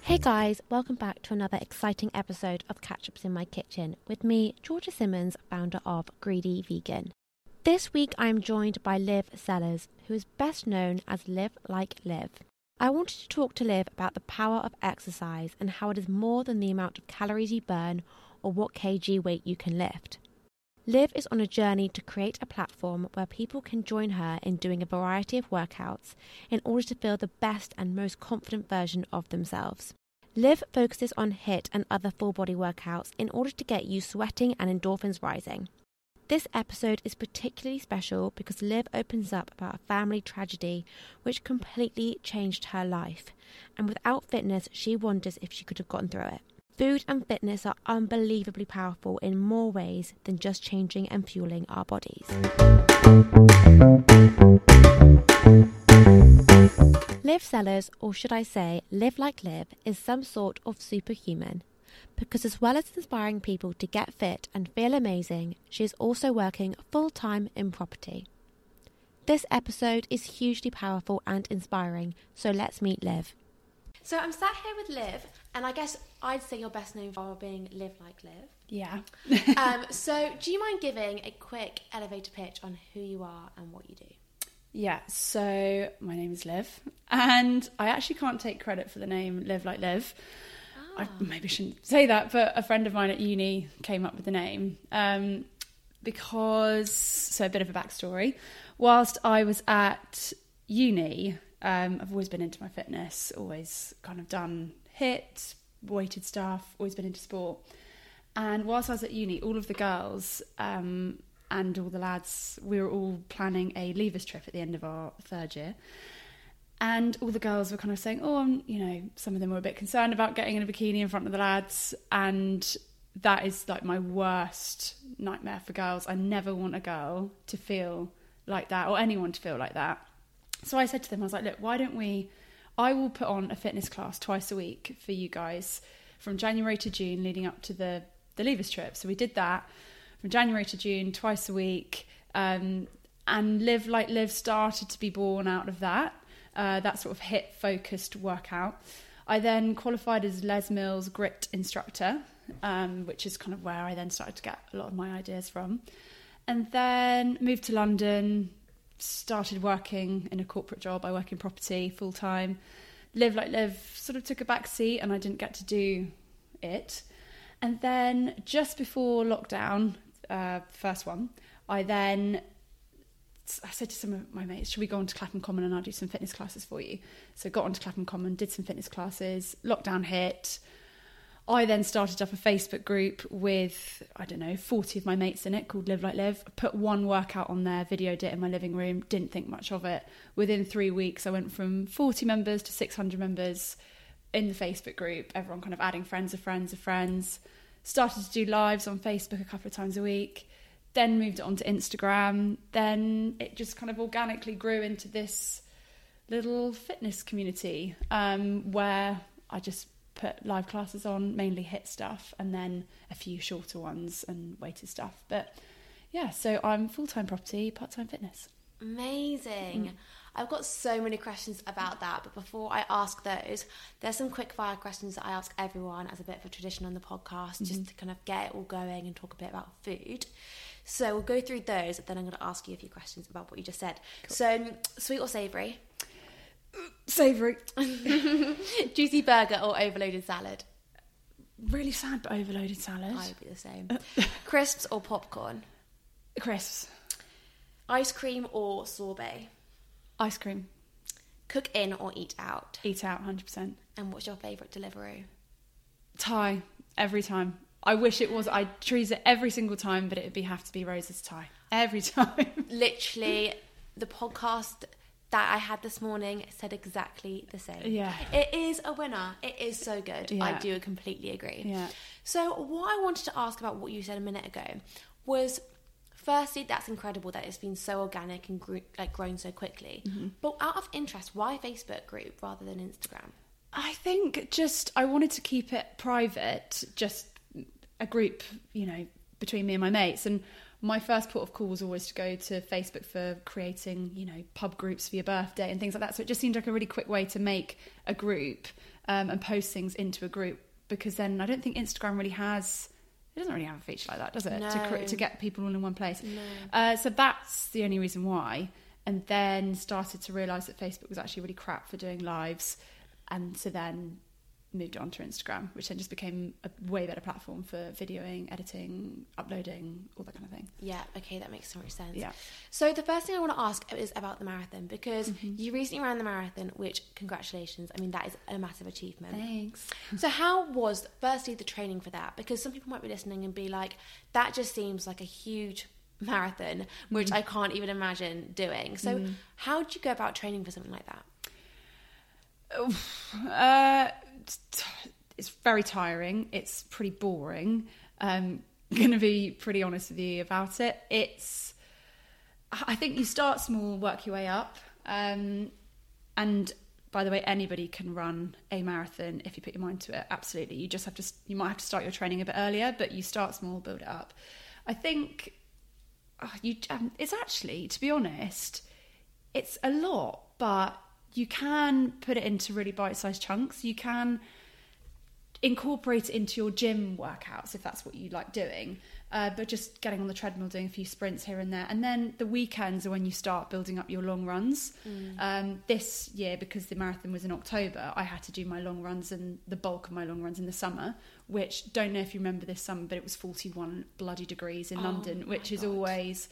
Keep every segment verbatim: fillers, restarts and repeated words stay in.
Hey guys, welcome back to another exciting episode of Catch-Ups in My Kitchen with me, Georgia Simmons, founder of Greedy Vegan. This week I'm joined by Liv Sellers, who is best known as Live Like Liv. I wanted to talk to Liv about the power of exercise and how it is more than the amount of calories you burn or what kg weight you can lift. Liv is on a journey to create a platform where people can join her in doing a variety of workouts in order to feel the best and most confident version of themselves. Liv focuses on HIIT and other full-body workouts in order to get you sweating and endorphins rising. This episode is particularly special because Liv opens up about a family tragedy which completely changed her life, and without fitness she wonders if she could have gotten through it. Food and fitness are unbelievably powerful in more ways than just changing and fueling our bodies. Liv Sellers, or should I say Live Like Liv, is some sort of superhuman, because as well as inspiring people to get fit and feel amazing, she is also working full-time in property. This episode is hugely powerful and inspiring, so let's meet Liv. So I'm sat here with Liv, and I guess I'd say you're best known for being Live Like Liv. Yeah. um, so do you mind giving a quick elevator pitch on who you are and what you do? Yeah, so my name is Liv, and I actually can't take credit for the name Live Like Liv. Ah. I maybe shouldn't say that, but a friend of mine at uni came up with the name. Um, because, so a bit of a backstory, whilst I was at uni... Um, I've always been into my fitness, always kind of done HIIT, weighted stuff, always been into sport. And whilst I was at uni, all of the girls um, and all the lads, we were all planning a leavers trip at the end of our third year. And all the girls were kind of saying, oh, I'm, you know, some of them were a bit concerned about getting in a bikini in front of the lads. And that is like my worst nightmare for girls. I never want a girl to feel like that, or anyone to feel like that. So I said to them, I was like, look, why don't we, I will put on a fitness class twice a week for you guys from January to June leading up to the, the leavers trip. So we did that from January to June, twice a week. Um, and Live Like Liv started to be born out of that, uh, that sort of HIIT focused workout. I then qualified as Les Mills Grit instructor, um, which is kind of where I then started to get a lot of my ideas from. And then moved to London, started working in a corporate job. I work in property full time. Live Like Liv sort of took a back seat and I didn't get to do it. And then just before lockdown, uh, first one, I then I said to some of my mates, should we go on to Clapham Common and I'll do some fitness classes for you? So got onto Clapham Common, did some fitness classes, lockdown hit. I then started up a Facebook group with, I don't know, forty of my mates in it called Live Like Liv. I put one workout on there, videoed it in my living room, didn't think much of it. Within three weeks, I went from forty members to six hundred members in the Facebook group, everyone kind of adding friends of friends of friends. Started to do lives on Facebook a couple of times a week, then moved it on to Instagram. Then it just kind of organically grew into this little fitness community um, where I just... put live classes on, mainly HIIT stuff, and then a few shorter ones and weighted stuff. But yeah, so I'm full-time property, part-time fitness. Amazing. Mm. I've got so many questions about that, but before I ask those, there's some quick fire questions that I ask everyone as a bit of a tradition on the podcast, mm-hmm. just to kind of get it all going and talk a bit about food. So we'll go through those, and then I'm going to ask you a few questions about what you just said. Cool. So sweet or savoury? Savoury. Juicy burger or overloaded salad? Really sad, but overloaded salad. I'd be the same. Crisps or popcorn? Crisps. Ice cream or sorbet? Ice cream. Cook in or eat out? Eat out, one hundred percent. And what's your favourite delivery? Thai, every time. I wish it was, I'd choose it every single time, but it would be, have to be Rose's Thai. Every time. Literally, the podcast... that I had this morning said exactly the same. Yeah. It is a winner. It is so good. Yeah. I do completely agree. Yeah. So what I wanted to ask about what you said a minute ago was, firstly, that's incredible that it's been so organic and grew, like grown so quickly. Mm-hmm. But out of interest, why Facebook group rather than Instagram? I think just I wanted to keep it private, just a group, you know, between me and my mates. And my first port of call was always to go to Facebook for creating, you know, pub groups for your birthday and things like that. So it just seemed like a really quick way to make a group um, and post things into a group, because then I don't think Instagram really has... It doesn't really have a feature like that, does it? No. To to get people all in one place. No. Uh, so that's the only reason why. And then started to realise that Facebook was actually really crap for doing lives. And so then moved on to Instagram, which then just became a way better platform for videoing, editing, uploading, all that kind of thing. Yeah, okay, that makes so much sense. Yeah. So the first thing I want to ask is about the marathon, because mm-hmm. you recently ran the marathon, which, congratulations, I mean, that is a massive achievement. Thanks. So how was, firstly, the training for that? Because some people might be listening and be like, that just seems like a huge marathon, which mm-hmm. I can't even imagine doing. So mm-hmm. how do you go about training for something like that? Uh, it's very tiring. It's pretty boring. Um, gonna be pretty honest with you about it. It's, I think you start small, work your way up. Um, and by the way, anybody can run a marathon if you put your mind to it. Absolutely. You just have to, you might have to start your training a bit earlier, but you start small, build it up. I think oh, you, um, it's actually, to be honest, it's a lot, but you can put it into really bite-sized chunks. You can incorporate it into your gym workouts if that's what you like doing. Uh, but just getting on the treadmill, doing a few sprints here and there. And then the weekends are when you start building up your long runs. Mm. Um, this year, because the marathon was in October, I had to do my long runs and the bulk of my long runs in the summer, which, don't know if you remember this summer, but it was forty-one bloody degrees in oh London, which is God. always...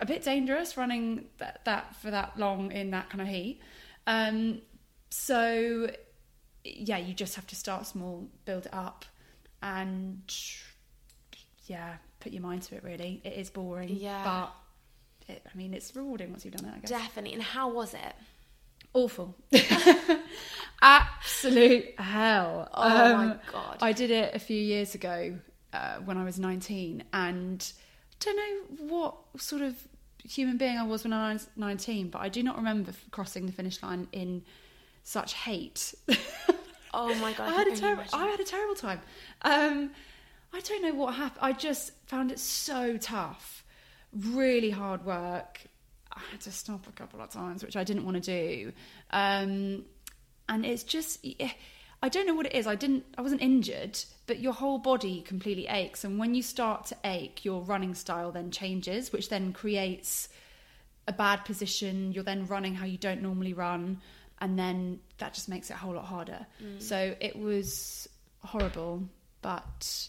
a bit dangerous running that, that for that long in that kind of heat. Um, so, yeah, you just have to start small, build it up, and, yeah, put your mind to it, really. It is boring, yeah. but, it, I mean, it's rewarding once you've done it, I guess. Definitely. And how was it? Awful. Absolute hell. Oh, um, my God. I did it a few years ago uh, when I was nineteen, and... I don't know what sort of human being I was when I was nineteen, but I do not remember crossing the finish line in such hate. Oh my God. I had a terrible I had a terrible time. Um, I don't know what happened. I just found it so tough. Really hard work. I had to stop a couple of times, which I didn't want to do. Um, and it's just... I don't know what it is. I didn't. I wasn't injured, but your whole body completely aches. And when you start to ache, your running style then changes, which then creates a bad position. You're then running how you don't normally run. And then that just makes it a whole lot harder. Mm. So it was horrible, but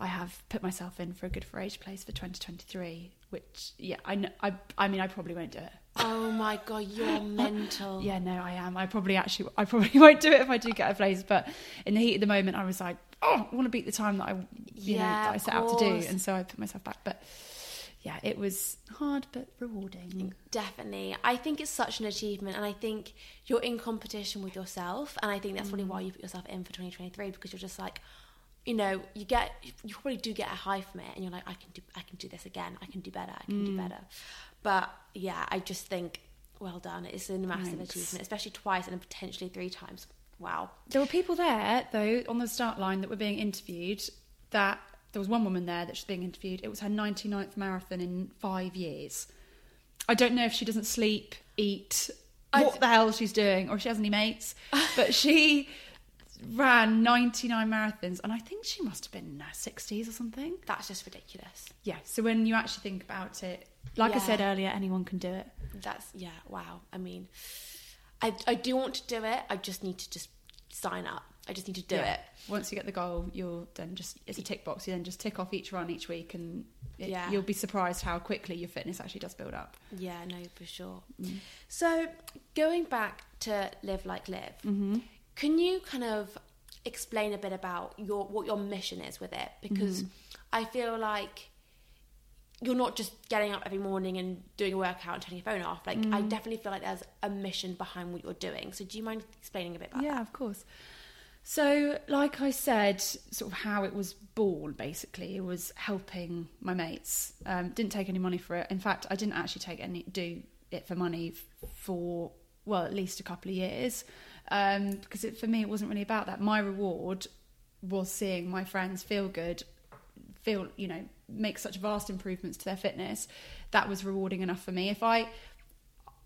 I have put myself in for a good for age place for twenty twenty-three, which, yeah, I, know, I, I mean, I probably won't do it. Oh my God, you're mental. Yeah, no, I am. I probably actually, I probably won't do it if I do get a place. But in the heat of the moment, I was like, oh, I want to beat the time that I, you yeah, know, that I set out to do. And so I put myself back. But yeah, it was hard, but rewarding. Definitely. I think it's such an achievement. And I think you're in competition with yourself. And I think that's probably why you put yourself in for twenty twenty-three, because you're just like, you know, you get, you probably do get a high from it, and you're like, I can do, I can do this again. I can do better. I can mm. do better. But yeah, I just think, well done. It's a massive Thanks. achievement, especially twice and potentially three times. Wow. There were people there though on the start line that were being interviewed. That there was one woman there that was being interviewed. It was her ninety-ninth marathon in five years. I don't know if she doesn't sleep, eat, what I've... the hell she's doing, or if she has any mates, but she ran ninety-nine marathons, and I think she must have been in her sixties or something. That's just ridiculous. Yeah, so when you actually think about it, like yeah. I said earlier, anyone can do it. That's, yeah, wow. I mean, I I do want to do it. I just need to just sign up. I just need to do yeah. it. Once you get the goal, you'll then just, it's a tick box. You then just tick off each run each week, and it, yeah. you'll be surprised how quickly your fitness actually does build up. Yeah, no, for sure. Mm. So going back to Live Like Liv, mm-hmm. can you kind of explain a bit about your what your mission is with it? Because mm. I feel like you're not just getting up every morning and doing a workout and turning your phone off. Like mm. I definitely feel like there's a mission behind what you're doing. So do you mind explaining a bit about yeah, that? Yeah, of course. So like I said, sort of how it was born, basically. It was helping my mates. Um, didn't take any money for it. In fact, I didn't actually take any do it for money for, well, at least a couple of years. Um, because it, for me, it wasn't really about that. My reward was seeing my friends feel good feel, you know, make such vast improvements to their fitness, that was rewarding enough for me. If I,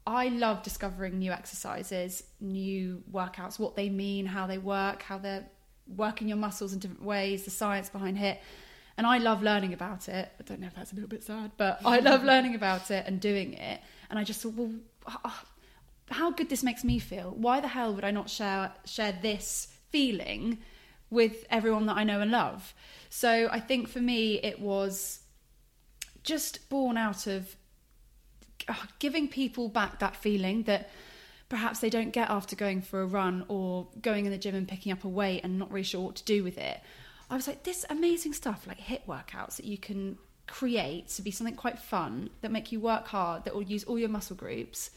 I love discovering new exercises, new workouts, what they mean, how they work, how they're working your muscles in different ways, the science behind H I I T. And I love learning about it. I don't know if that's a little bit sad, but I love learning about it and doing it. And I just thought, well, how good this makes me feel. Why the hell would I not share share this feeling with everyone that I know and love? So I think for me, it was just born out of giving people back that feeling that perhaps they don't get after going for a run or going in the gym and picking up a weight and not really sure what to do with it. I was like, this amazing stuff, like H I I T workouts that you can create to be something quite fun, that make you work hard, that will use all your muscle groups.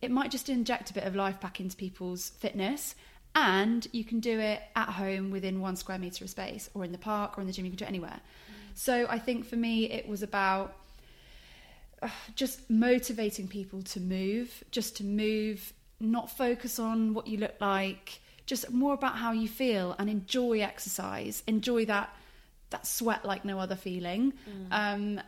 It might just inject a bit of life back into people's fitness, and you can do it at home within one square metre of space, or in the park, or in the gym. You can do it anywhere. Mm. So I think for me, it was about just motivating people to move, just to move, not focus on what you look like, just more about how you feel, and enjoy exercise, enjoy that that sweat like no other feeling. Mm. Um,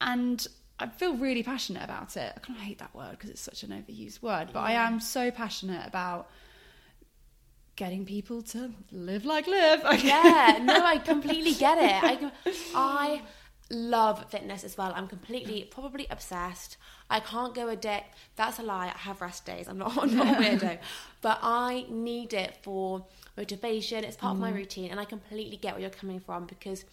and I feel really passionate about it. I kind of hate that word because it's such an overused word, but yeah. I am so passionate about getting people to live like live. Yeah, no, I completely get it. I, I love fitness as well. I'm completely, probably obsessed. I can't go a day. That's a lie. I have rest days. I'm not, I'm not a weirdo. But I need it for motivation. It's part mm. of my routine. And I completely get where you're coming from, because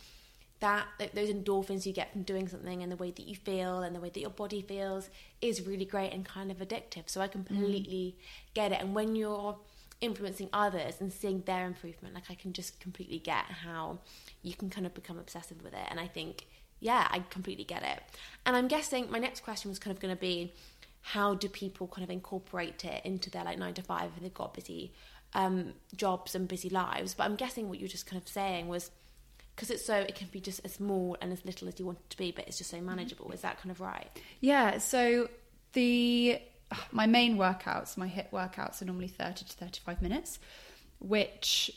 that those endorphins you get from doing something, and the way that you feel and the way that your body feels is really great and kind of addictive. So I completely mm. get it. And when you're influencing others and seeing their improvement, like, I can just completely get how you can kind of become obsessive with it. And I think, yeah, I completely get it. And I'm guessing my next question was kind of going to be, how do people kind of incorporate it into their like nine to five if they've got busy um, jobs and busy lives? But I'm guessing what you were just kind of saying was, because it's so, it can be just as small and as little as you want it to be, but it's just so manageable. Is that kind of right? Yeah. So the my main workouts, my H I I T workouts, are normally thirty to thirty-five minutes, which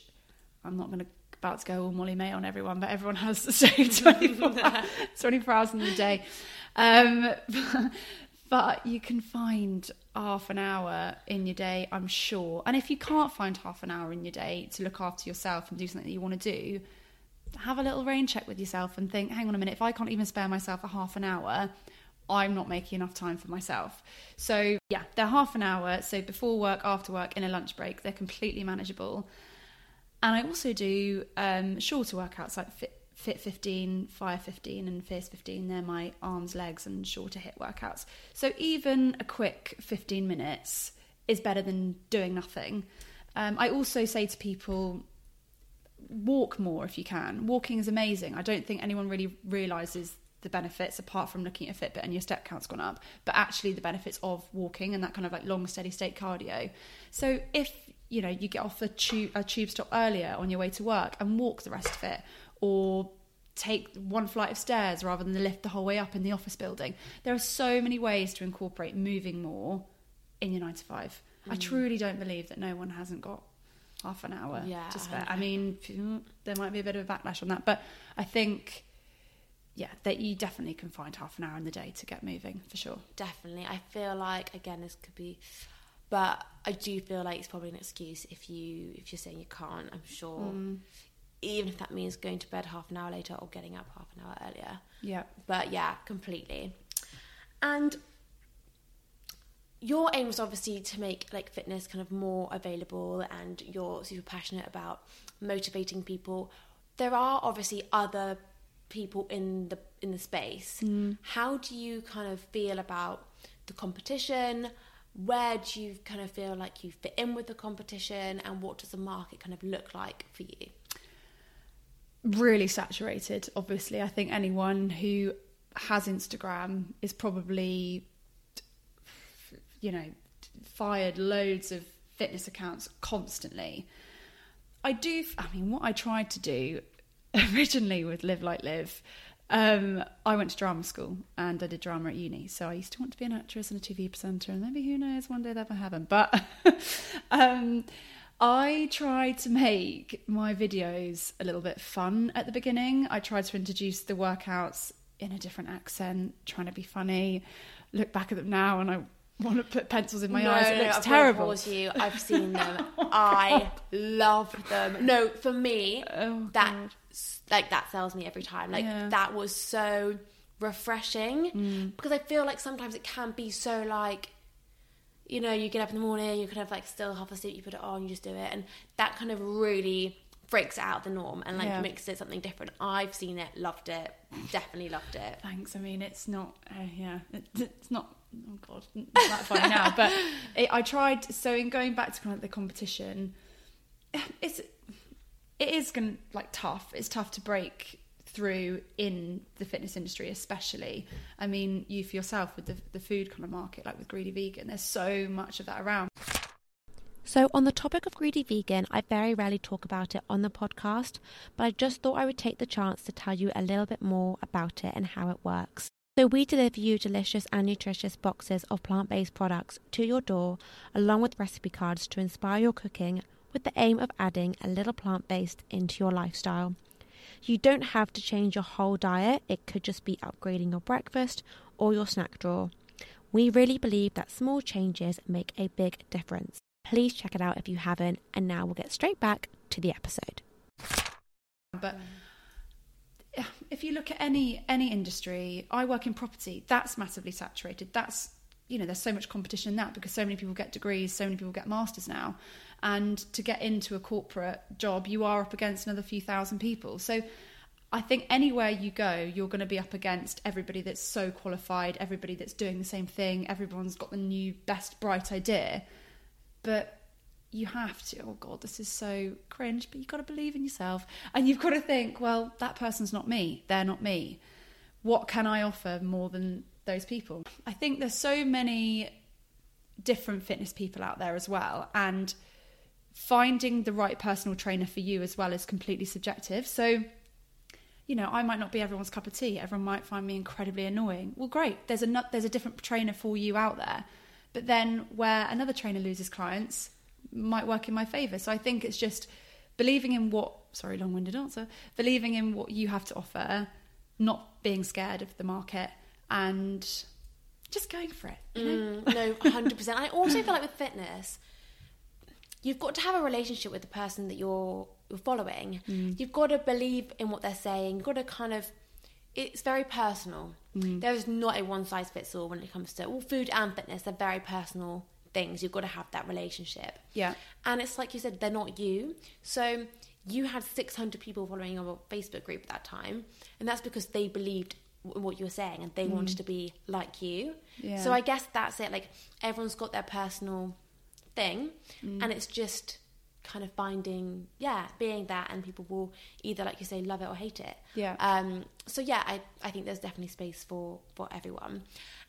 I'm not going to. About to go all Molly Mae on everyone, but everyone has the same twenty-four hours in the day. Um, but, but you can find half an hour in your day, I'm sure. And if you can't find half an hour in your day to look after yourself and do something that you want to do, have a little rain check with yourself and think, hang on a minute, if I can't even spare myself a half an hour, I'm not making enough time for myself. So yeah, they're half an hour. So before work, after work, in a lunch break, they're completely manageable. And I also do um, shorter workouts like Fit, Fit fifteen, Fire fifteen and Fierce fifteen. They're my arms, legs and shorter H I I T workouts. So even a quick fifteen minutes is better than doing nothing. Um, I also say to people, walk more if you can. Walking is amazing. I don't think anyone really realises the benefits, apart from looking at Fitbit and your step count's gone up, but actually the benefits of walking and that kind of like long steady state cardio. So if you know you get off a tube, a tube stop earlier on your way to work and walk the rest of it, or take one flight of stairs rather than the lift the whole way up in the office building, there are so many ways to incorporate moving more in your nine to five. Mm. I truly don't believe that no one hasn't got half an hour yeah, to spare. I, I mean, there might be a bit of a backlash on that, but I think yeah, that you definitely can find half an hour in the day to get moving, for sure. Definitely. I feel like, again, this could be, but I do feel like it's probably an excuse if you if you're saying you can't. I'm sure, mm. even if that means going to bed half an hour later or getting up half an hour earlier. Yeah. But yeah, completely. And your aim was obviously to make like fitness kind of more available, and you're super passionate about motivating people. There are obviously other people in the in the space. Mm. How do you kind of feel about the competition? Where do you kind of feel like you fit in with the competition, and what does the market kind of look like for you? Really saturated, obviously. I think anyone who has Instagram is probably, you know, fired loads of fitness accounts constantly. I do, I mean, what I tried to do originally with Live Like Liv, um, I went to drama school and I did drama at uni. So I used to want to be an actress and a T V presenter, and maybe who knows, one day that'll happen. But um, I tried to make my videos a little bit fun at the beginning. I tried to introduce the workouts in a different accent, trying to be funny. Look back at them now and I want to put pencils in my no, eyes. It no, looks I've terrible. I've you. I've seen them. oh I God. love them. No, for me, oh, that God. like that sells me every time. Like yeah. that was so refreshing mm. because I feel like sometimes it can be so like, you know, you get up in the morning, you kind of like still half asleep, you put it on, you just do it, and that kind of really breaks it out the norm and like yeah. makes it something different. I've seen it, loved it, definitely loved it. Thanks. I mean, it's not, uh, yeah, it, it's not. Oh God, it's that funny now. But it, I tried. So in going back to kind of the competition, it's it is going like tough. It's tough to break through in the fitness industry, especially. I mean, you for yourself with the the food kind of market, like with Greedy Vegan, there's so much of that around. So on the topic of Greedy Vegan, I very rarely talk about it on the podcast, but I just thought I would take the chance to tell you a little bit more about it and how it works. So we deliver you delicious and nutritious boxes of plant-based products to your door, along with recipe cards to inspire your cooking, with the aim of adding a little plant-based into your lifestyle. You don't have to change your whole diet. It could just be upgrading your breakfast or your snack drawer. We really believe that small changes make a big difference. Please check it out if you haven't. And now we'll get straight back to the episode. But if you look at any any industry, I work in property. That's massively saturated. That's, you know, there's so much competition in that because so many people get degrees, so many people get masters now. And to get into a corporate job, you are up against another few thousand people. So I think anywhere you go, you're going to be up against everybody that's so qualified, everybody that's doing the same thing, everyone's got the new, best, bright idea. But you have to, oh God, this is so cringe, but you've got to believe in yourself. And you've got to think, well, that person's not me. They're not me. What can I offer more than those people? I think there's so many different fitness people out there as well. And finding the right personal trainer for you as well is completely subjective. So, you know, I might not be everyone's cup of tea. Everyone might find me incredibly annoying. Well, great. There's a, there's a different trainer for you out there. But then where another trainer loses clients might work in my favour. So I think it's just believing in what, sorry, long-winded answer, believing in what you have to offer, not being scared of the market and just going for it. You know? Mm, no, one hundred percent. I also feel like with fitness, you've got to have a relationship with the person that you're, you're following. Mm. You've got to believe in what they're saying. You've got to kind of, it's very personal. Mm. There is not a one-size-fits-all when it comes to, well, food and fitness, they're very personal things. You've got to have that relationship. Yeah. And it's like you said, they're not you. So you had six hundred people following your Facebook group at that time, and that's because they believed in what you were saying and they mm. wanted to be like you. Yeah. So I guess that's it. Like, everyone's got their personal thing, mm. and it's just kind of finding, yeah, being that, and people will either, like you say, love it or hate it. Yeah. Um. So yeah, I, I think there's definitely space for, for everyone.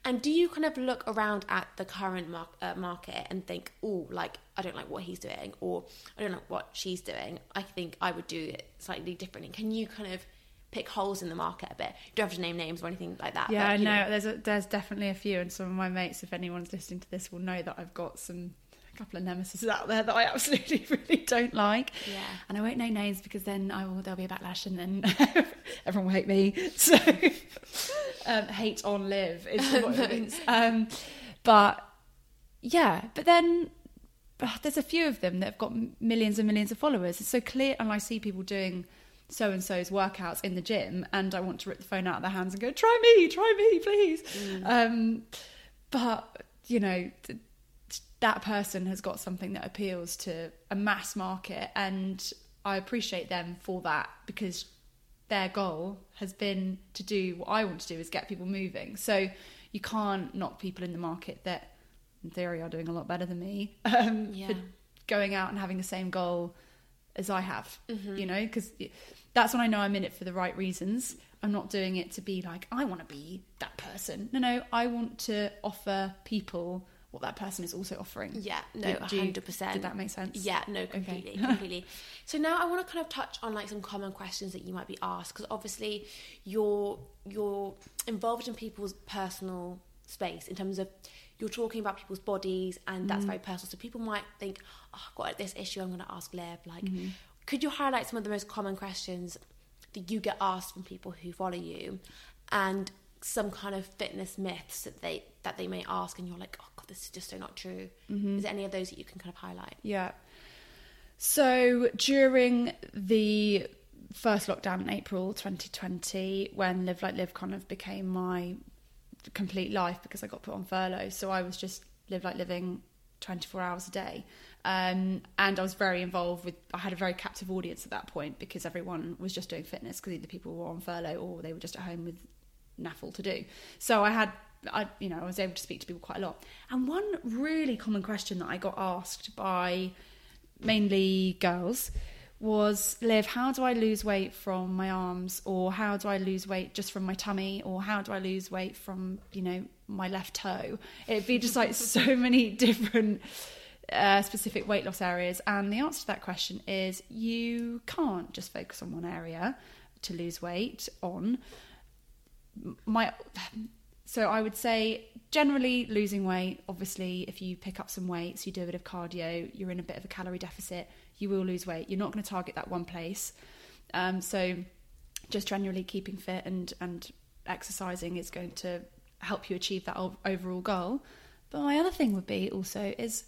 And do you kind of look around at the current mar- uh, market and think, oh, like, I don't like what he's doing, or I don't like what she's doing. I think I would do it slightly differently. Can you kind of pick holes in the market a bit? You don't have to name names or anything like that. Yeah, I know. know. There's a, there's definitely a few, and some of my mates, if anyone's listening to this, will know that I've got some... couple of nemesis out there that I absolutely really don't like, yeah, and I won't know names because then I will, there'll be a backlash and then everyone will hate me. So um, hate on Liv is what it means. Um, but yeah, but then uh, there's a few of them that have got millions and millions of followers. It's so clear, and I see people doing so and so's workouts in the gym, and I want to rip the phone out of their hands and go, "Try me, try me, please." Mm. Um, but you know. Th- that person has got something that appeals to a mass market, and I appreciate them for that because their goal has been to do what I want to do, is get people moving. So you can't knock people in the market that in theory are doing a lot better than me um, yeah. for going out and having the same goal as I have, mm-hmm. you know, because that's when I know I'm in it for the right reasons. I'm not doing it to be like, I want to be that person. No, no, I want to offer people what that person is also offering. Yeah, no, one hundred percent. Did that make sense? Yeah, no, completely, okay. completely. So now I want to kind of touch on like some common questions that you might be asked, because obviously you're you're involved in people's personal space in terms of you're talking about people's bodies, and that's mm. very personal. So people might think, oh, I've got this issue, I'm going to ask Liv. Like, mm-hmm. could you highlight some of the most common questions that you get asked from people who follow you, and some kind of fitness myths that they that they may ask, and you're like, oh God, this is just so not true. Mm-hmm. Is there any of those that you can kind of highlight? Yeah. So during the first lockdown in April twenty twenty, when Live Like Liv kind of became my complete life because I got put on furlough, so I was just Live Like Living twenty-four hours a day, um, and I was very involved with I had a very captive audience at that point, because everyone was just doing fitness, because either people were on furlough or they were just at home with naffle to do. So I had I you know I was able to speak to people quite a lot. And one really common question that I got asked by mainly girls was, Liv, how do I lose weight from my arms, or how do I lose weight just from my tummy, or how do I lose weight from, you know, my left toe? It'd be just like so many different uh, specific weight loss areas. And the answer to that question is, you can't just focus on one area to lose weight on. My so I would say generally losing weight, obviously if you pick up some weights, you do a bit of cardio, you're in a bit of a calorie deficit, you will lose weight. You're not going to target that one place. Um, so just generally keeping fit and, and exercising is going to help you achieve that overall goal. But my other thing would be also is,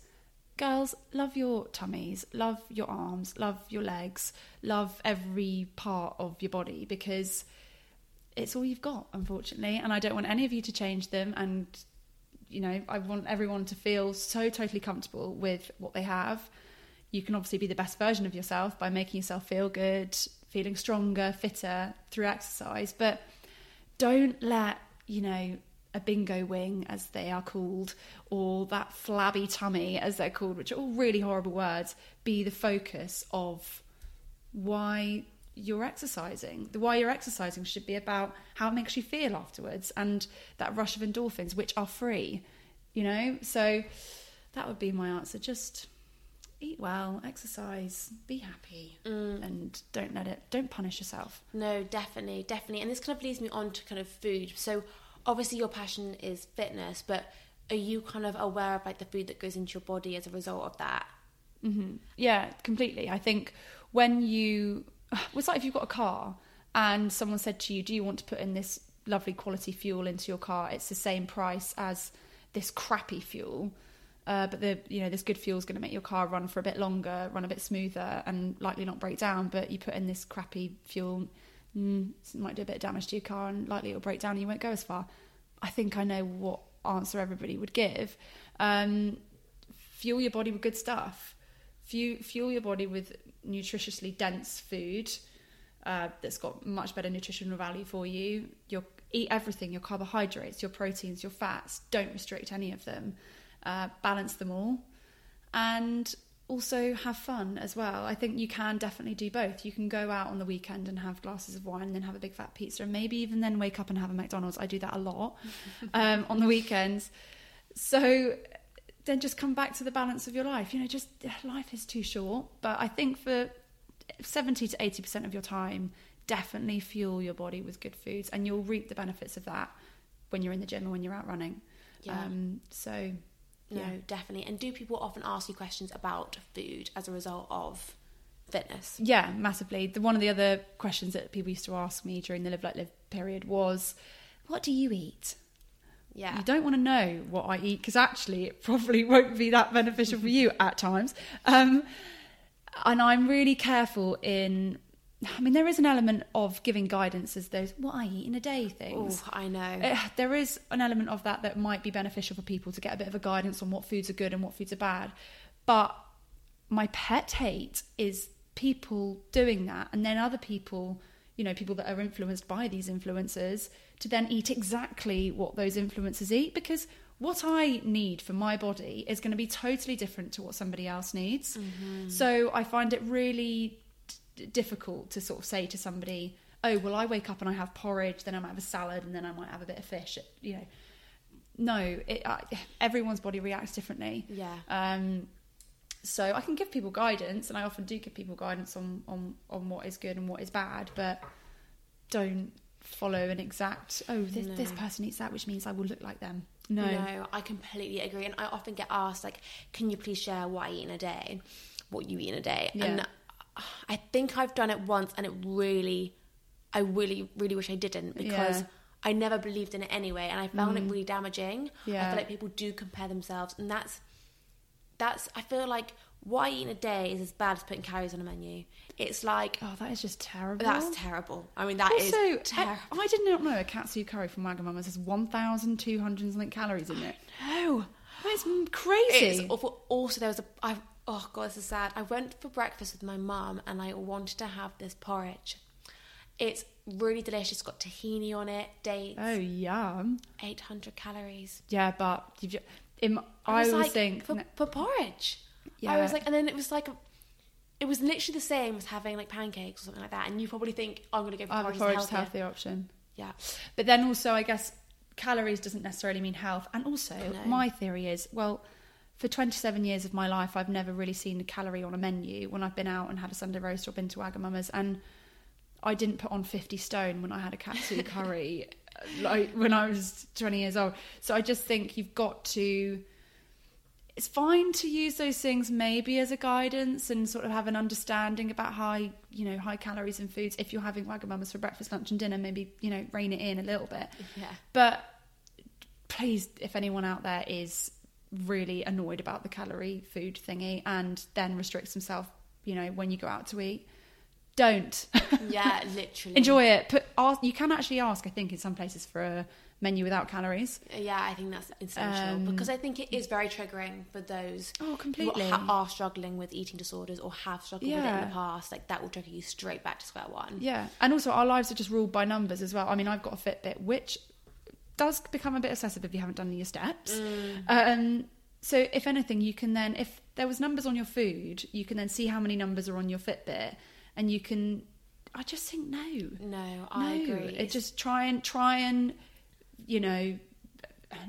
girls, love your tummies, love your arms, love your legs, love every part of your body, because it's all you've got, unfortunately. And I don't want any of you to change them. And, you know, I want everyone to feel so totally comfortable with what they have. You can obviously be the best version of yourself by making yourself feel good, feeling stronger, fitter through exercise. But don't let, you know, a bingo wing, as they are called, or that flabby tummy, as they're called, which are all really horrible words, be the focus of why you're exercising. The why you're exercising should be about how it makes you feel afterwards, and that rush of endorphins, which are free, you know? So that would be my answer. Just eat well, exercise, be happy, mm. and don't let it, don't punish yourself. No, definitely, definitely. And this kind of leads me on to kind of food. So obviously your passion is fitness, but are you kind of aware of like the food that goes into your body as a result of that? Mm-hmm. Yeah, completely. I think when you, it's like if you've got a car and someone said to you, do you want to put in this lovely quality fuel into your car? It's the same price as this crappy fuel. Uh, but the you know this good fuel is going to make your car run for a bit longer, run a bit smoother, and likely not break down. But you put in this crappy fuel, mm, it might do a bit of damage to your car, and likely it'll break down, and you won't go as far. I think I know what answer everybody would give. Um, fuel your body with good stuff. Fuel, fuel your body with nutritiously dense food uh, that's got much better nutritional value for you. Your, eat everything: your carbohydrates, your proteins, your fats. Don't restrict any of them. Uh, balance them all, and also have fun as well. I think you can definitely do both. You can go out on the weekend and have glasses of wine, and then have a big fat pizza, and maybe even then wake up and have a McDonald's. I do that a lot um, on the weekends. So then just come back to the balance of your life. You know, just life is too short. But I think for seventy to eighty percent of your time, definitely fuel your body with good foods, and you'll reap the benefits of that when you're in the gym or when you're out running. Yeah. Um, so... No, yeah. Definitely. And do people often ask you questions about food as a result of fitness? Yeah, massively. The, one of the other questions that people used to ask me during the Live Like Live period was, what do you eat? Yeah. You don't want to know what I eat, because actually it probably won't be that beneficial for you at times. Um, and I'm really careful in... I mean, there is an element of giving guidance as those what I eat in a day things. Oh, I know. Uh, there is an element of that that might be beneficial for people to get a bit of a guidance on what foods are good and what foods are bad. But my pet hate is people doing that, and then other people, you know, people that are influenced by these influencers to then eat exactly what those influencers eat, because what I need for my body is going to be totally different to what somebody else needs. Mm-hmm. So I find it really... difficult to sort of say to somebody, oh well, I wake up and I have porridge, then I might have a salad, and then I might have a bit of fish, you know. No, it, I, everyone's body reacts differently. Yeah. Um so I can give people guidance, and I often do give people guidance on on on what is good and what is bad, but don't follow an exact, oh, this, no. this person eats that, which means I will look like them. No. No, I completely agree. And I often get asked, like, can you please share what I eat in a day, what you eat in a day? Yeah. And I think I've done it once, and it really, I really, really wish I didn't, because... Yeah. I never believed in it anyway, and I found mm. it really damaging. Yeah. I feel like people do compare themselves, and that's that's. I feel like what I eat in a day is as bad as putting calories on a menu. It's like, oh, that is just terrible. That's terrible. I mean, that also, is terrible. I, I did not know a katsu curry from Wagamama has one thousand two hundred and something calories in it. No, that's crazy. It's awful. Also, there was a. I, oh god, this is sad. I went for breakfast with my mum, and I wanted to have this porridge. It's really delicious. It's got tahini on it, dates. Oh, yum. eight hundred calories. Yeah, but you've just, in, I, I was like, think... For, for porridge. Yeah. I was like, and then it was like, a, it was literally the same as having like pancakes or something like that. And you probably think, oh, I'm going to go for oh, porridge. Porridge is healthier. Healthy option. Yeah. But then also, I guess, calories doesn't necessarily mean health. And also, no. my theory is, well, for twenty-seven years of my life, I've never really seen a calorie on a menu when I've been out and had a Sunday roast or been to Wagamama's. And... I didn't put on fifty stone when I had a katsu curry, like when I was twenty years old. So I just think you've got to, it's fine to use those things maybe as a guidance and sort of have an understanding about high, you know, high calories in foods. If you're having Wagamamas for breakfast, lunch and dinner, maybe, you know, rein it in a little bit. Yeah. But please, if anyone out there is really annoyed about the calorie food thingy and then restricts themselves, you know, when you go out to eat, don't. Yeah, literally. Enjoy it. Put ask, you can actually ask, I think, in some places for a menu without calories. Yeah, I think that's essential um, because I think it is very triggering for those oh, completely. who are struggling with eating disorders or have struggled yeah. with it in the past. Like, that will trigger you straight back to square one. Yeah, and also our lives are just ruled by numbers as well. I mean, I've got a Fitbit, which does become a bit obsessive if you haven't done your steps. Mm. Um, so if anything, you can then, if there was numbers on your food, you can then see how many numbers are on your Fitbit. And you can, I just think no. No, I no. agree. It just try and, try and, you know,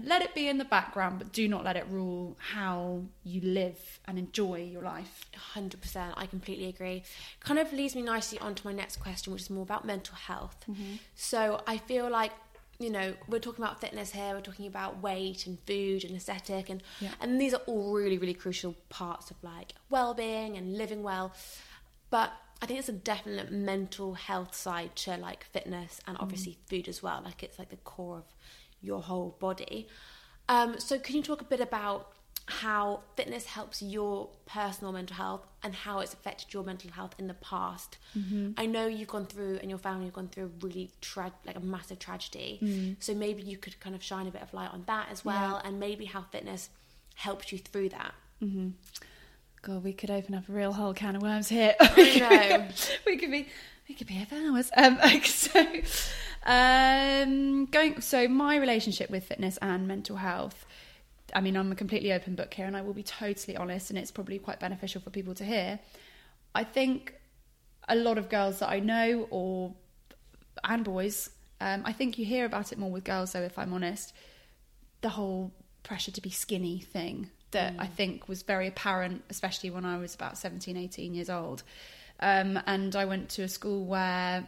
let it be in the background, but do not let it rule how you live and enjoy your life. one hundred percent, I completely agree. Kind of leads me nicely onto my next question, which is more about mental health. Mm-hmm. So I feel like, you know, we're talking about fitness here, we're talking about weight and food and aesthetic, and, yeah. and these are all really, really crucial parts of like well-being and living well. But I think it's a definite mental health side to like fitness and obviously mm. food as well. Like it's like the core of your whole body. Um, so can you talk a bit about how fitness helps your personal mental health and how it's affected your mental health in the past? Mm-hmm. I know you've gone through and your family have gone through a really tra- like a massive tragedy. Mm. So maybe you could kind of shine a bit of light on that as well, yeah. and maybe how fitness helped you through that. Mm-hmm. God, we could open up a real whole can of worms here. I know. we could be, we could be here for hours. Um, like, so, um, going. So, my relationship with fitness and mental health. I mean, I'm a completely open book here, and I will be totally honest. And it's probably quite beneficial for people to hear. I think a lot of girls that I know, or and boys, um, I think you hear about it more with girls. Though, if I'm honest, the whole pressure to be skinny thing. That mm. I think was very apparent, especially when I was about seventeen, eighteen years old. Um, and I went to a school where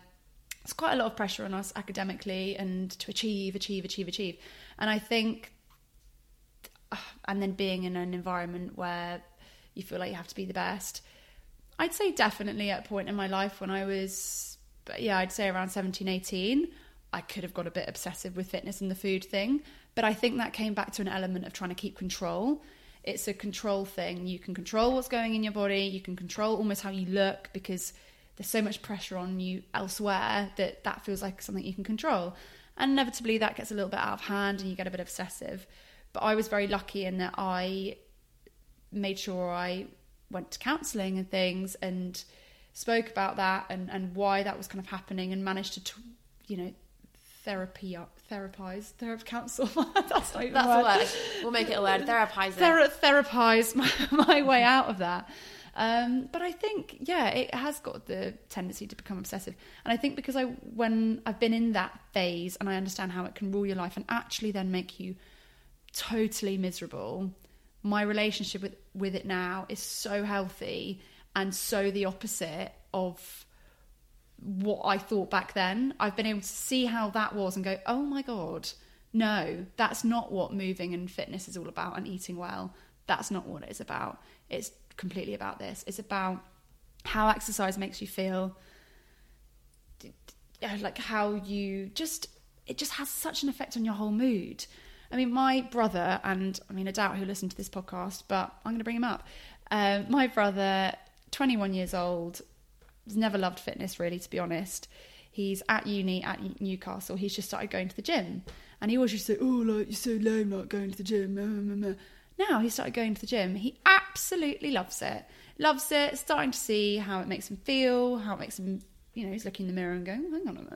there's quite a lot of pressure on us academically and to achieve, achieve, achieve, achieve. And I think, and then being in an environment where you feel like you have to be the best, I'd say definitely at a point in my life when I was, yeah, I'd say around seventeen, eighteen, I could have got a bit obsessive with fitness and the food thing. But I think that came back to an element of trying to keep control. It's a control thing. You can control what's going in your body. You can control almost how you look because there's so much pressure on you elsewhere that that feels like something you can control. And inevitably that gets a little bit out of hand and you get a bit obsessive. But I was very lucky in that I made sure I went to counselling and things and spoke about that and, and why that was kind of happening and managed to, t- you know, therapy up. Therapize, therapy counsel. That's not even That's a word. We'll make it a word. Therapize it. Thera- therapize my, my way out of that. Um, but I think, yeah, it has got the tendency to become obsessive. And I think because I, when I've been in that phase and I understand how it can rule your life and actually then make you totally miserable, my relationship with, with it now is so healthy and so the opposite of what I thought back then. I've been able to see how that was and go, oh my God, no, that's not what moving and fitness is all about, and eating well. That's not what it's about. It's completely about this. It's about how exercise makes you feel, like how you just, it just has such an effect on your whole mood. I mean, my brother, and I mean, I doubt who listened to this podcast, but I'm going to bring him up. Um, my brother, twenty-one years old, has never loved fitness really, to be honest. He's at uni at Newcastle. He's just started going to the gym. And he always used to say, oh, like, you're so lame, like, going to the gym. Now he started going to the gym. He absolutely loves it. Loves it, starting to see how it makes him feel, how it makes him, you know, he's looking in the mirror and going, hang on a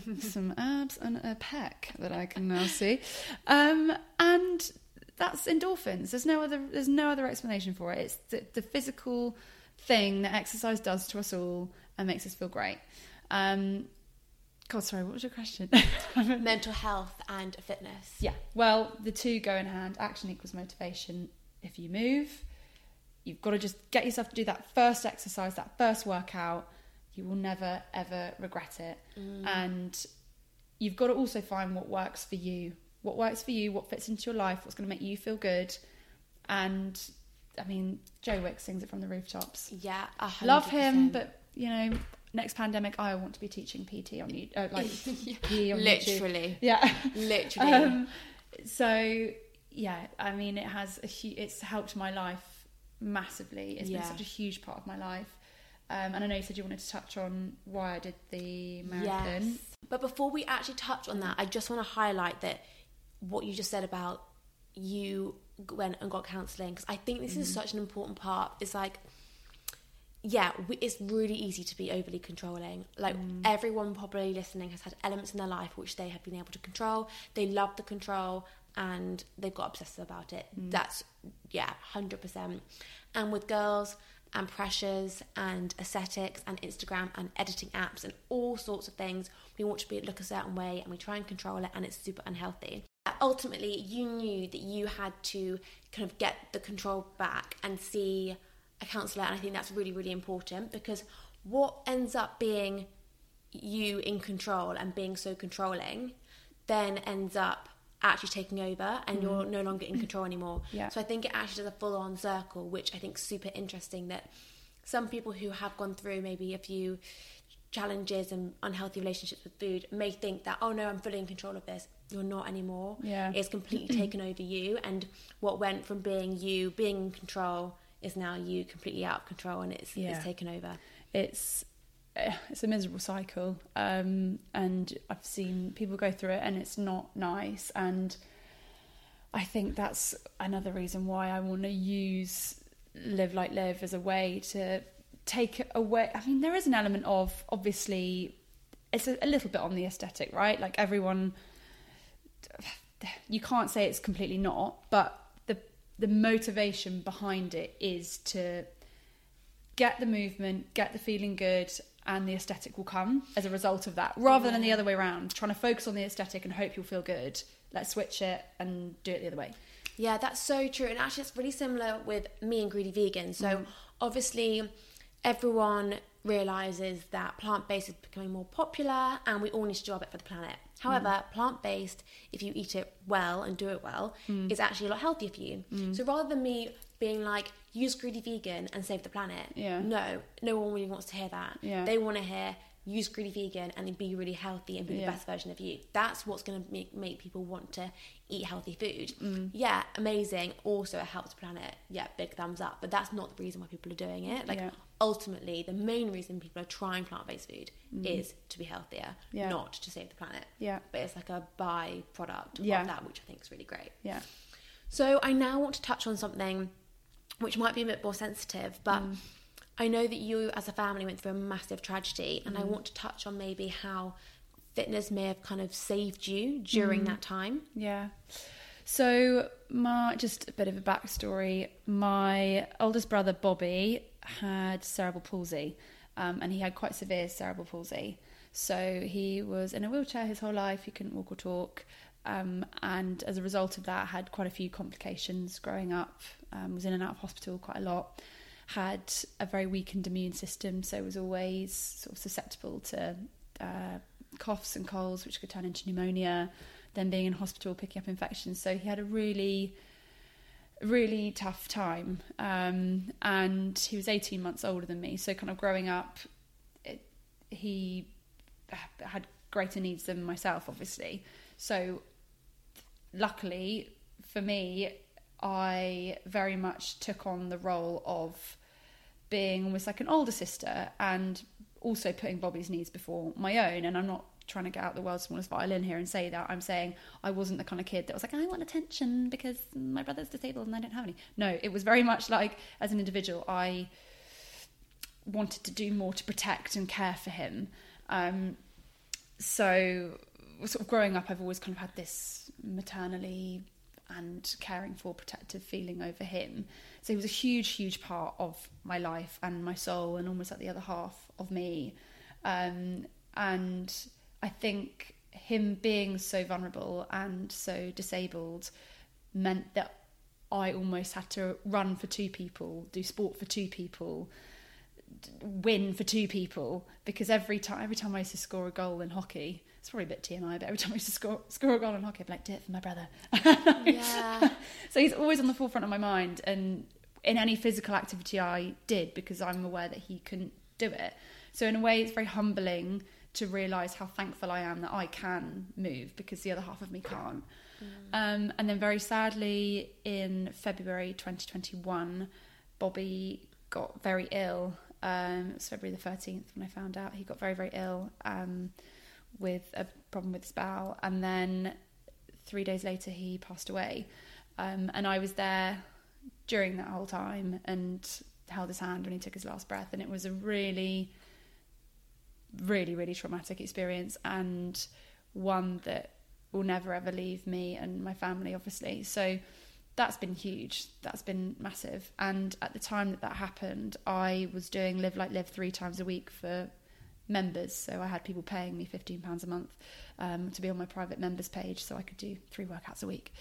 minute, some abs and a pec that I can now see. Um, and that's endorphins. There's no other, there's no other explanation for it. It's the, the physical thing that exercise does to us all and makes us feel great. Um, God, sorry, what was your question? Mental health and fitness. Yeah, well, the two go in hand. Action equals motivation. If you move, you've got to just get yourself to do that first exercise, that first workout. You will never, ever regret it. Mm. And you've got to also find what works for you. What works for you, what fits into your life, what's going to make you feel good. And, I mean, Joe Wicks sings it from the rooftops. Yeah, one hundred percent. Love him, but, you know, next pandemic, I want to be teaching P T on you. Uh, like, yeah. P on literally. YouTube. Yeah. Literally. Um, so, yeah, I mean, it has, a hu- it's helped my life massively. It's yeah. been such a huge part of my life. Um, and I know you said you wanted to touch on why I did the marathon. Yes. But before we actually touch on that, I just want to highlight that what you just said about you went and got counselling, because I think this mm. is such an important part. It's like, yeah, we, it's really easy to be overly controlling. Like mm. everyone probably listening has had elements in their life which they have been able to control. They love the control and they've got obsessive about it. Mm. That's, yeah, one hundred percent. And with girls... and pressures and aesthetics and Instagram and editing apps and all sorts of things. We want to be, look a certain way and we try and control it, and it's super unhealthy. Ultimately, you knew that you had to kind of get the control back and see a counsellor, and I think that's really, really important, because what ends up being you in control and being so controlling then ends up actually taking over, and you're no longer in control anymore. Yeah. So I think it actually does a full-on circle, which I think is super interesting, that some people who have gone through maybe a few challenges and unhealthy relationships with food may think that, oh no, I'm fully in control of this. You're not anymore. Yeah. It's completely taken over you, and what went from being you being in control is now you completely out of control, and it's, yeah. it's taken over. It's it's a miserable cycle, um, and I've seen people go through it, and it's not nice. And I think that's another reason why I want to use Live Like Liv as a way to take away. I mean, there is an element of, obviously, it's a, a little bit on the aesthetic, right? Like, everyone, you can't say it's completely not, but the the motivation behind it is to get the movement, get the feeling good, and the aesthetic will come as a result of that, rather yeah. than the other way around, trying to focus on the aesthetic and hope you'll feel good. Let's switch it and do it the other way. Yeah, that's so true. And actually, it's really similar with me and Greedy Vegan. So mm. obviously, everyone realises that plant-based is becoming more popular and we all need to do our bit for the planet. However, mm. plant-based, if you eat it well and do it well, mm. is actually a lot healthier for you. Mm. So rather than me being like, use Greedy Vegan and save the planet. Yeah. No, no one really wants to hear that. Yeah. They want to hear, use Greedy Vegan and be really healthy and be yeah. the best version of you. That's what's going to make, make people want to eat healthy food. Mm. Yeah, amazing. Also, it helps the planet. Yeah, big thumbs up. But that's not the reason why people are doing it. Like, yeah. ultimately, the main reason people are trying plant-based food mm. is to be healthier, yeah. not to save the planet. Yeah. But it's like a by-product yeah. of that, which I think is really great. Yeah. So I now want to touch on something which might be a bit more sensitive, but mm. I know that you as a family went through a massive tragedy, and mm. I want to touch on maybe how fitness may have kind of saved you during mm. that time. Yeah. So my, just a bit of a backstory. My oldest brother, Bobby, had cerebral palsy, um, and he had quite severe cerebral palsy. So he was in a wheelchair his whole life. He couldn't walk or talk. Um, and as a result of that, had quite a few complications growing up, um, was in and out of hospital quite a lot. had a very weakened immune system, so was always sort of susceptible to uh, coughs and colds, which could turn into pneumonia, then being in hospital, picking up infections. So he had a really, really tough time. Um, and he was eighteen months older than me. So kind of growing up, it, he had greater needs than myself, obviously. So luckily for me, I very much took on the role of being almost like an older sister and also putting Bobby's needs before my own. And I'm not trying to get out the world's smallest violin here and say that. I'm saying I wasn't the kind of kid that was like, I want attention because my brother's disabled and I don't have any. No, it was very much like, as an individual, I wanted to do more to protect and care for him. Um, so sort of growing up, I've always kind of had this maternally and caring for, protective feeling over him. So he was a huge, huge part of my life and my soul and almost like the other half of me. Um, and I think him being so vulnerable and so disabled meant that I almost had to run for two people, do sport for two people, win for two people, because every time every time I used to score a goal in hockey, it's probably a bit T M I, but every time I used to score, score a goal in hockey, I'd be like, do it for my brother. Yeah. So he's always on the forefront of my mind, and in any physical activity I did, because I'm aware that he couldn't do it. So in a way, it's very humbling to realise how thankful I am that I can move because the other half of me can't. Mm. Um, and then very sadly, in February twenty twenty-one, Bobby got very ill. Um, it was February the thirteenth when I found out. He got very, very ill um, with a problem with his bowel. And then three days later, he passed away. Um, and I was there during that whole time and held his hand when he took his last breath. And it was a really, really, really traumatic experience, and one that will never, ever leave me and my family, obviously. So that's been huge. That's been massive. And at the time that that happened, I was doing Live Like Live three times a week for members. So I had people paying me fifteen pounds a month um, to be on my private members page so I could do three workouts a week.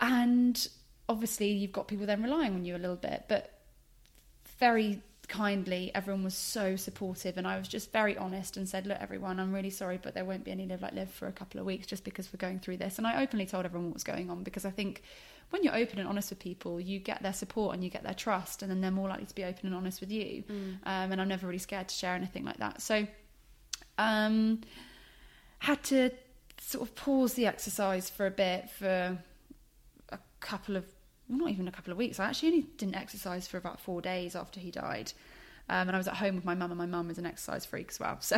And obviously you've got people then relying on you a little bit, but very kindly, everyone was so supportive, and I was just very honest and said, look, everyone, I'm really sorry, but there won't be any Live Like Live for a couple of weeks just because we're going through this. And I openly told everyone what was going on, because I think when you're open and honest with people, you get their support and you get their trust, and then they're more likely to be open and honest with you. Mm. Um, and I'm never really scared to share anything like that. So um had to sort of pause the exercise for a bit, for a couple of not even a couple of weeks. I actually only didn't exercise for about four days after he died. Um, and I was at home with my mum, and my mum was an exercise freak as well. So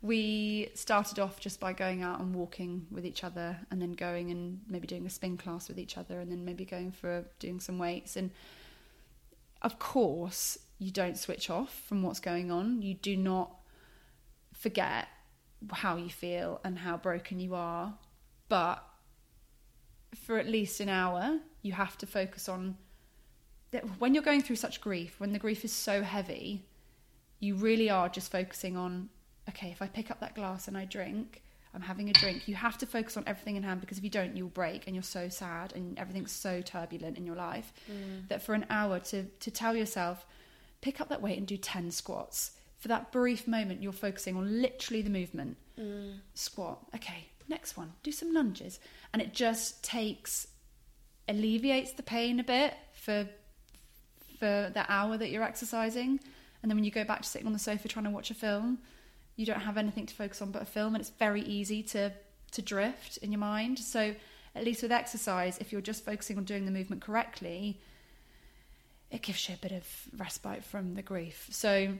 we started off just by going out and walking with each other, and then going and maybe doing a spin class with each other, and then maybe going for doing some weights. And of course, you don't switch off from what's going on. You do not forget how you feel and how broken you are. But for at least an hour, you have to focus on that. When you're going through such grief, when the grief is so heavy, you really are just focusing on, okay, if I pick up that glass and I drink, I'm having a drink. You have to focus on everything in hand, because if you don't, you'll break, and you're so sad and everything's so turbulent in your life. Mm. That for an hour to to tell yourself, pick up that weight and do ten squats. For that brief moment, you're focusing on literally the movement. Mm. Squat, okay, next one, do some lunges. And it just takes, alleviates the pain a bit for for the hour that you're exercising. And then when you go back to sitting on the sofa trying to watch a film, you don't have anything to focus on but a film, and it's very easy to to drift in your mind. So at least with exercise, if you're just focusing on doing the movement correctly, it gives you a bit of respite from the grief. So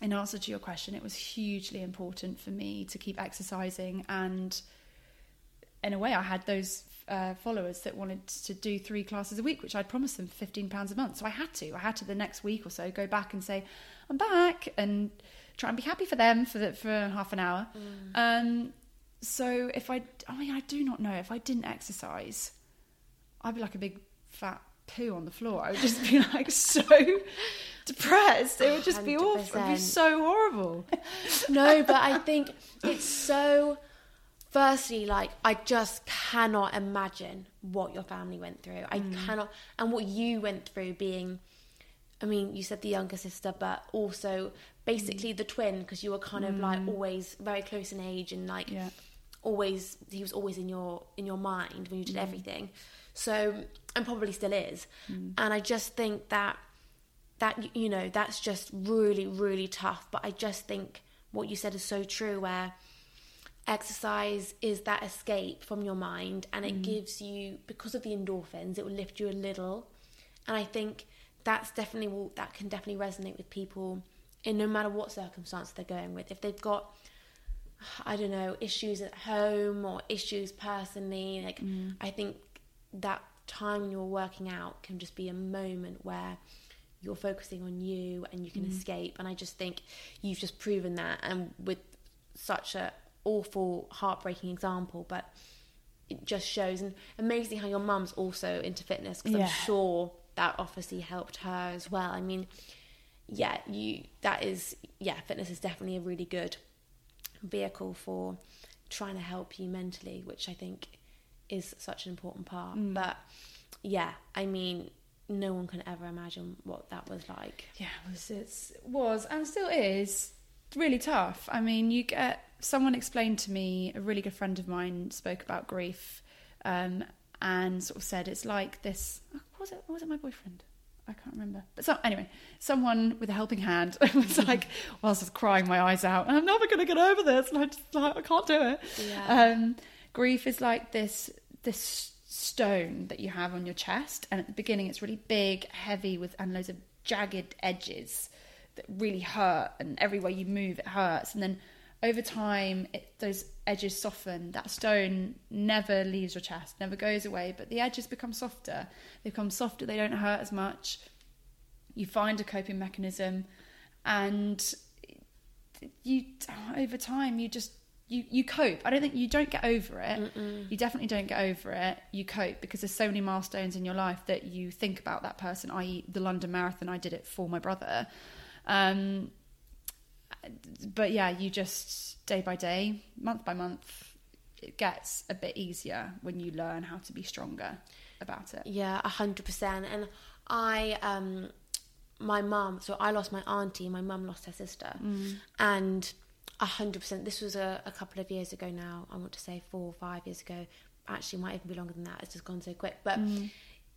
in answer to your question, it was hugely important for me to keep exercising. And in a way, I had those uh, followers that wanted to do three classes a week, which I'd promised them fifteen pounds a month. So I had to. I had to the next week or so go back and say, I'm back, and try and be happy for them for the, for half an hour. Mm. Um, so if I, I mean, I do not know, if I didn't exercise, I'd be like a big fat poo on the floor. I would just be like so depressed. It would just be awful. It would be so horrible. No, but I think it's so firstly, like, I just cannot imagine what your family went through. I mm. cannot, and what you went through being, I mean, you said the younger sister, but also basically mm. the twin, because you were kind mm. of like always very close in age, and like yeah. always, he was always in your in your mind when you did mm. everything. So, and probably still is. Mm. And I just think that, that, you know, that's just really, really tough. But I just think what you said is so true, where exercise is that escape from your mind, and it mm. gives you, because of the endorphins, it will lift you a little. And I think that's definitely will, that can definitely resonate with people in no matter what circumstance they're going with. If they've got, I don't know, issues at home or issues personally, like mm. I think that time you're working out can just be a moment where you're focusing on you and you can mm. escape. And I just think you've just proven that, and with such a awful, heartbreaking example, but it just shows. And amazing how your mum's also into fitness, because yeah. I'm sure that obviously helped her as well. I mean, yeah, you that is, yeah, fitness is definitely a really good vehicle for trying to help you mentally, which I think is such an important part. Mm. But yeah, I mean, no one can ever imagine what that was like. Yeah, it was, it's, was and still is really tough. I mean, you get, someone explained to me, a really good friend of mine spoke about grief, um, and sort of said it's like this, was it, was it my boyfriend? I can't remember. But so, anyway, someone with a helping hand was like, whilst I was crying my eyes out, I'm never going to get over this, and I just like, I can't do it. Yeah. Um, grief is like this, this stone that you have on your chest, and at the beginning it's really big, heavy, with and loads of jagged edges that really hurt, and everywhere you move it hurts. And then over time, it, those edges soften. That stone never leaves your chest, never goes away, but the edges become softer. They become softer, they don't hurt as much. You find a coping mechanism, and you, over time, you just, you, you cope. I don't think, you don't get over it. Mm-mm. You definitely don't get over it. You cope, because there's so many milestones in your life that you think about that person, that is the London Marathon. I did it for my brother. Um... But yeah, you just, day by day, month by month, it gets a bit easier when you learn how to be stronger about it. Yeah, one hundred percent. And I, um, my mum, so I lost my auntie, my mum lost her sister. Mm. And one hundred percent, this was a, a couple of years ago now, I want to say four or five years ago. Actually, it might even be longer than that, it's just gone so quick. But mm.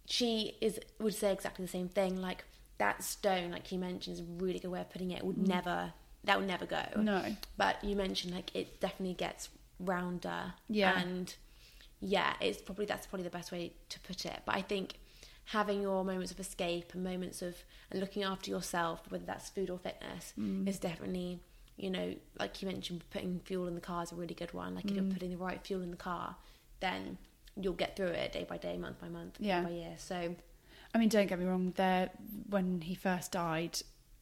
she is would say exactly the same thing. Like, that stone, like you mentioned, is a really good way of putting it. It would mm. never... that will never go. No. But you mentioned, like, it definitely gets rounder. Yeah. And, yeah, it's probably, that's probably the best way to put it. But I think having your moments of escape and moments of and looking after yourself, whether that's food or fitness, mm. is definitely, you know, like you mentioned, putting fuel in the car is a really good one. Like, if mm. you're putting the right fuel in the car, then you'll get through it day by day, month by month, yeah. year by year. So, I mean, don't get me wrong, there, when he first died,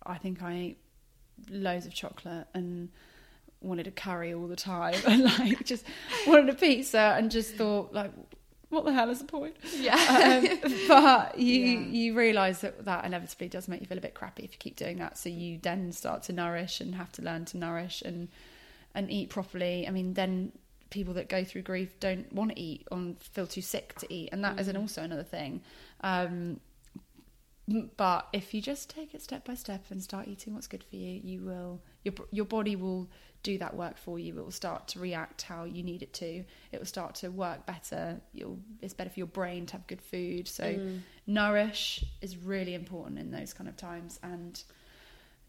I think I ate loads of chocolate and wanted a curry all the time, and like just wanted a pizza, and just thought, like, what the hell is the point? Yeah. Um, but you yeah. you realise that that inevitably does make you feel a bit crappy if you keep doing that. So you then start to nourish and have to learn to nourish and and eat properly. I mean, then people that go through grief don't want to eat or feel too sick to eat, and that mm. is an, also another thing. Um, But if you just take it step by step and start eating what's good for you, you will your your body will do that work for you. It will start to react how you need it to. It will start to work better. You'll, it's better for your brain to have good food. So mm. nourish is really important in those kind of times, and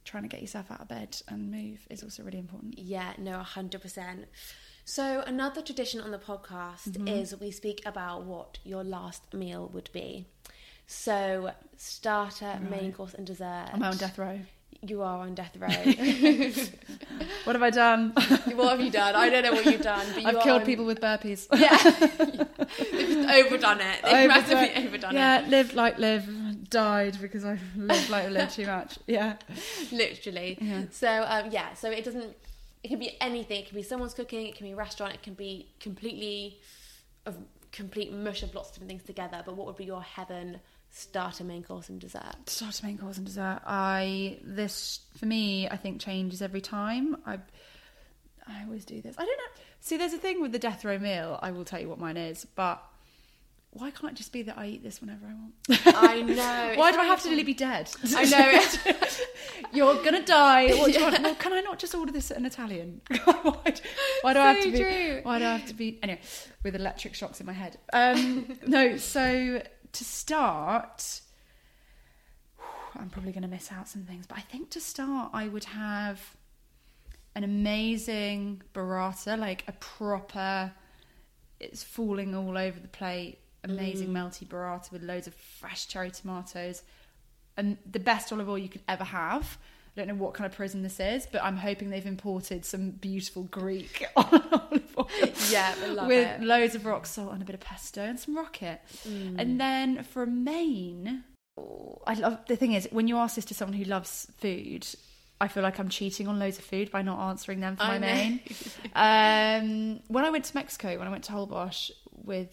trying to get yourself out of bed and move is also really important. Yeah, no, one hundred percent. So another tradition on the podcast mm-hmm. is we speak about what your last meal would be. So, starter, right. main course, and dessert. Am I on death row? You are on death row. What have I done? What have you done? I don't know what you've done. But you I've killed on... people with burpees. Yeah. They've overdone it. They've Over- massively overdone yeah, it. Yeah, live like live. Died because I lived like live too much. Yeah. Literally. Yeah. So, um, yeah. So, it doesn't... It can be anything. It can be someone's cooking. It can be a restaurant. It can be completely... A complete mush of lots of different things together. But what would be your heaven... Starter, main course, and dessert. Starter, main course, and dessert. I this for me, I think changes every time. I I always do this. I don't know. See, there's a thing with the death row meal. I will tell you what mine is, but why can't it just be that I eat this whenever I want? I know. Why do I have to really be dead? I know it. You're going to die. What do you want? Well, can I not just order this at an Italian? why do, why do so I have to be... True. Why do I have to be... Anyway, with electric shocks in my head. Um, no, so to start... I'm probably going to miss out some things, but I think to start I would have an amazing burrata, like a proper... It's falling all over the plate. Amazing mm. melty burrata with loads of fresh cherry tomatoes and the best olive oil you could ever have. I don't know what kind of prison this is, but I'm hoping they've imported some beautiful Greek olive oil. Yeah, I love with it. With loads of rock salt and a bit of pesto and some rocket. Mm. And then for a main, oh, I love. The thing is, when you ask this to someone who loves food, I feel like I'm cheating on loads of food by not answering them for I my know. main. Um, when I went to Mexico, when I went to Holbox with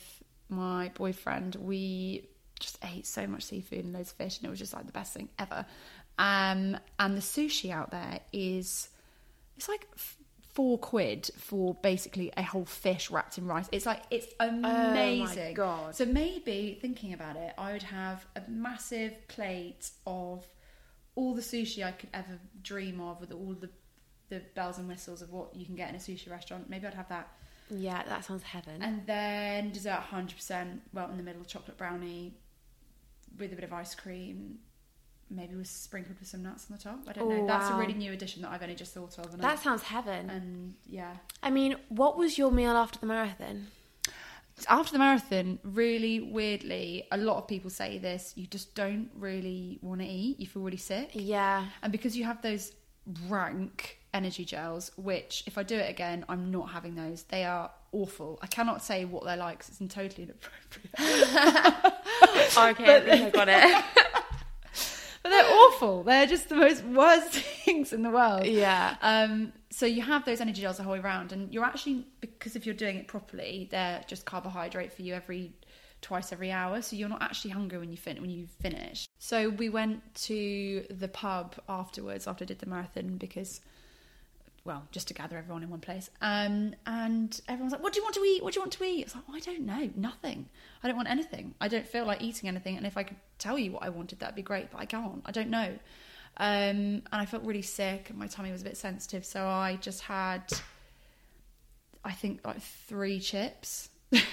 my boyfriend, we just ate so much seafood and loads of fish, and it was just like the best thing ever. Um, and the sushi out there is, it's like f- four quid for basically a whole fish wrapped in rice. It's like, it's amazing. Oh my God. So maybe, thinking about it, I would have a massive plate of all the sushi I could ever dream of, with all the the bells and whistles of what you can get in a sushi restaurant. Maybe I'd have that. Yeah, that sounds heaven. And then dessert, one hundred percent, well in the middle, chocolate brownie with a bit of ice cream, maybe was sprinkled with some nuts on the top. I don't oh, know. That's wow. a really new addition that I've only just thought of. And that I, sounds heaven. And yeah. I mean, what was your meal after the marathon? After the marathon, really weirdly, a lot of people say this, you just don't really want to eat. You feel really sick. Yeah. And because you have those rank energy gels, which if I do it again, I'm not having those. They are awful. I cannot say what they're like because it's totally inappropriate. Okay, I think I got it. But they're awful. They're just the most worst things in the world. Yeah. Um. So you have those energy gels the whole way around, and you're actually, because if you're doing it properly, they're just carbohydrate for you every twice every hour, so you're not actually hungry when you fin- when you finish. So we went to the pub afterwards after I did the marathon because, well, just to gather everyone in one place. Um, and everyone's like, "What do you want to eat? What do you want to eat?" It's like, oh, I don't know, nothing. I don't want anything. I don't feel like eating anything. And if I could tell you what I wanted, that'd be great, but I can't. I don't know. Um, and I felt really sick and my tummy was a bit sensitive, so I just had, I think, like three chips which,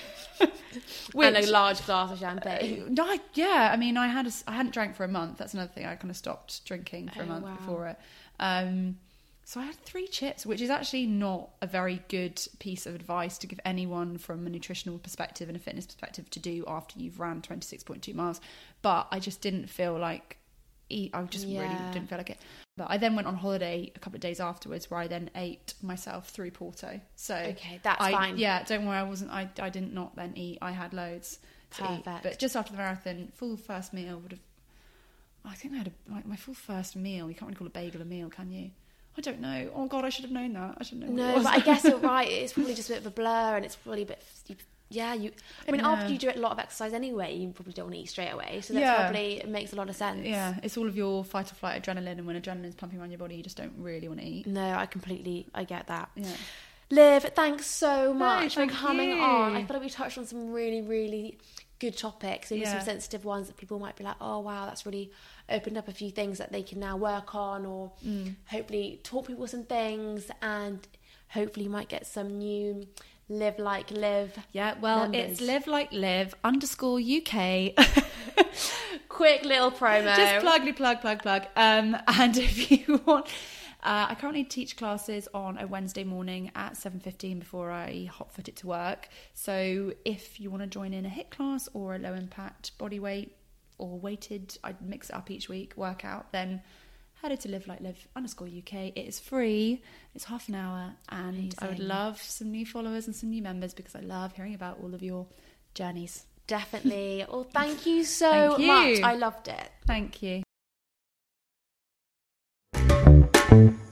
and a large glass of champagne. I, yeah, I mean, I had a, I hadn't drank for a month. That's another thing. I kind of stopped drinking for oh, a month wow. before it. Um, so I had three chips, which is actually not a very good piece of advice to give anyone from a nutritional perspective and a fitness perspective to do after you've ran twenty-six point two miles. But I just didn't feel like eat. I just yeah. really didn't feel like it. But I then went on holiday a couple of days afterwards, where I then ate myself through Porto. So okay, that's I, fine. Yeah, don't worry. I wasn't. I I didn't not then eat. I had loads to Perfect. eat. But just after the marathon, full first meal would have. I think I had a, like my full first meal. You can't really call a bagel a meal, can you? I don't know. Oh God, I should have known that. I should know. No, but I guess you're right. It's probably just a bit of a blur, and it's probably a bit. You, Yeah, you. I mean, yeah. after you do a lot of exercise anyway, you probably don't want to eat straight away. So that yeah. probably it makes a lot of sense. Yeah, it's all of your fight or flight adrenaline, and when adrenaline is pumping around your body, you just don't really want to eat. No, I completely, I get that. Yeah. Liv, thanks so much no, thank for coming you. on. I feel like we touched on some really, really good topics, maybe yeah. some sensitive ones that people might be like, oh wow, that's really opened up a few things that they can now work on, or mm. hopefully taught people some things, and hopefully you might get some new. Live Like Liv. Yeah, well, numbers. It's Live Like Liv underscore U K. Quick little promo. Just plugly plug, plug, plug. Um, and if you want, uh, I currently teach classes on a Wednesday morning at seven fifteen before I hotfoot it to work. So if you want to join in a HIIT class or a low impact body weight or weighted, I mix it up each week, workout, then head to Live Like Live underscore U K. It is free. It's half an hour, and amazing. I would love some new followers and some new members because I love hearing about all of your journeys. Definitely. Well, thank you so thank you. much. I loved it. Thank you.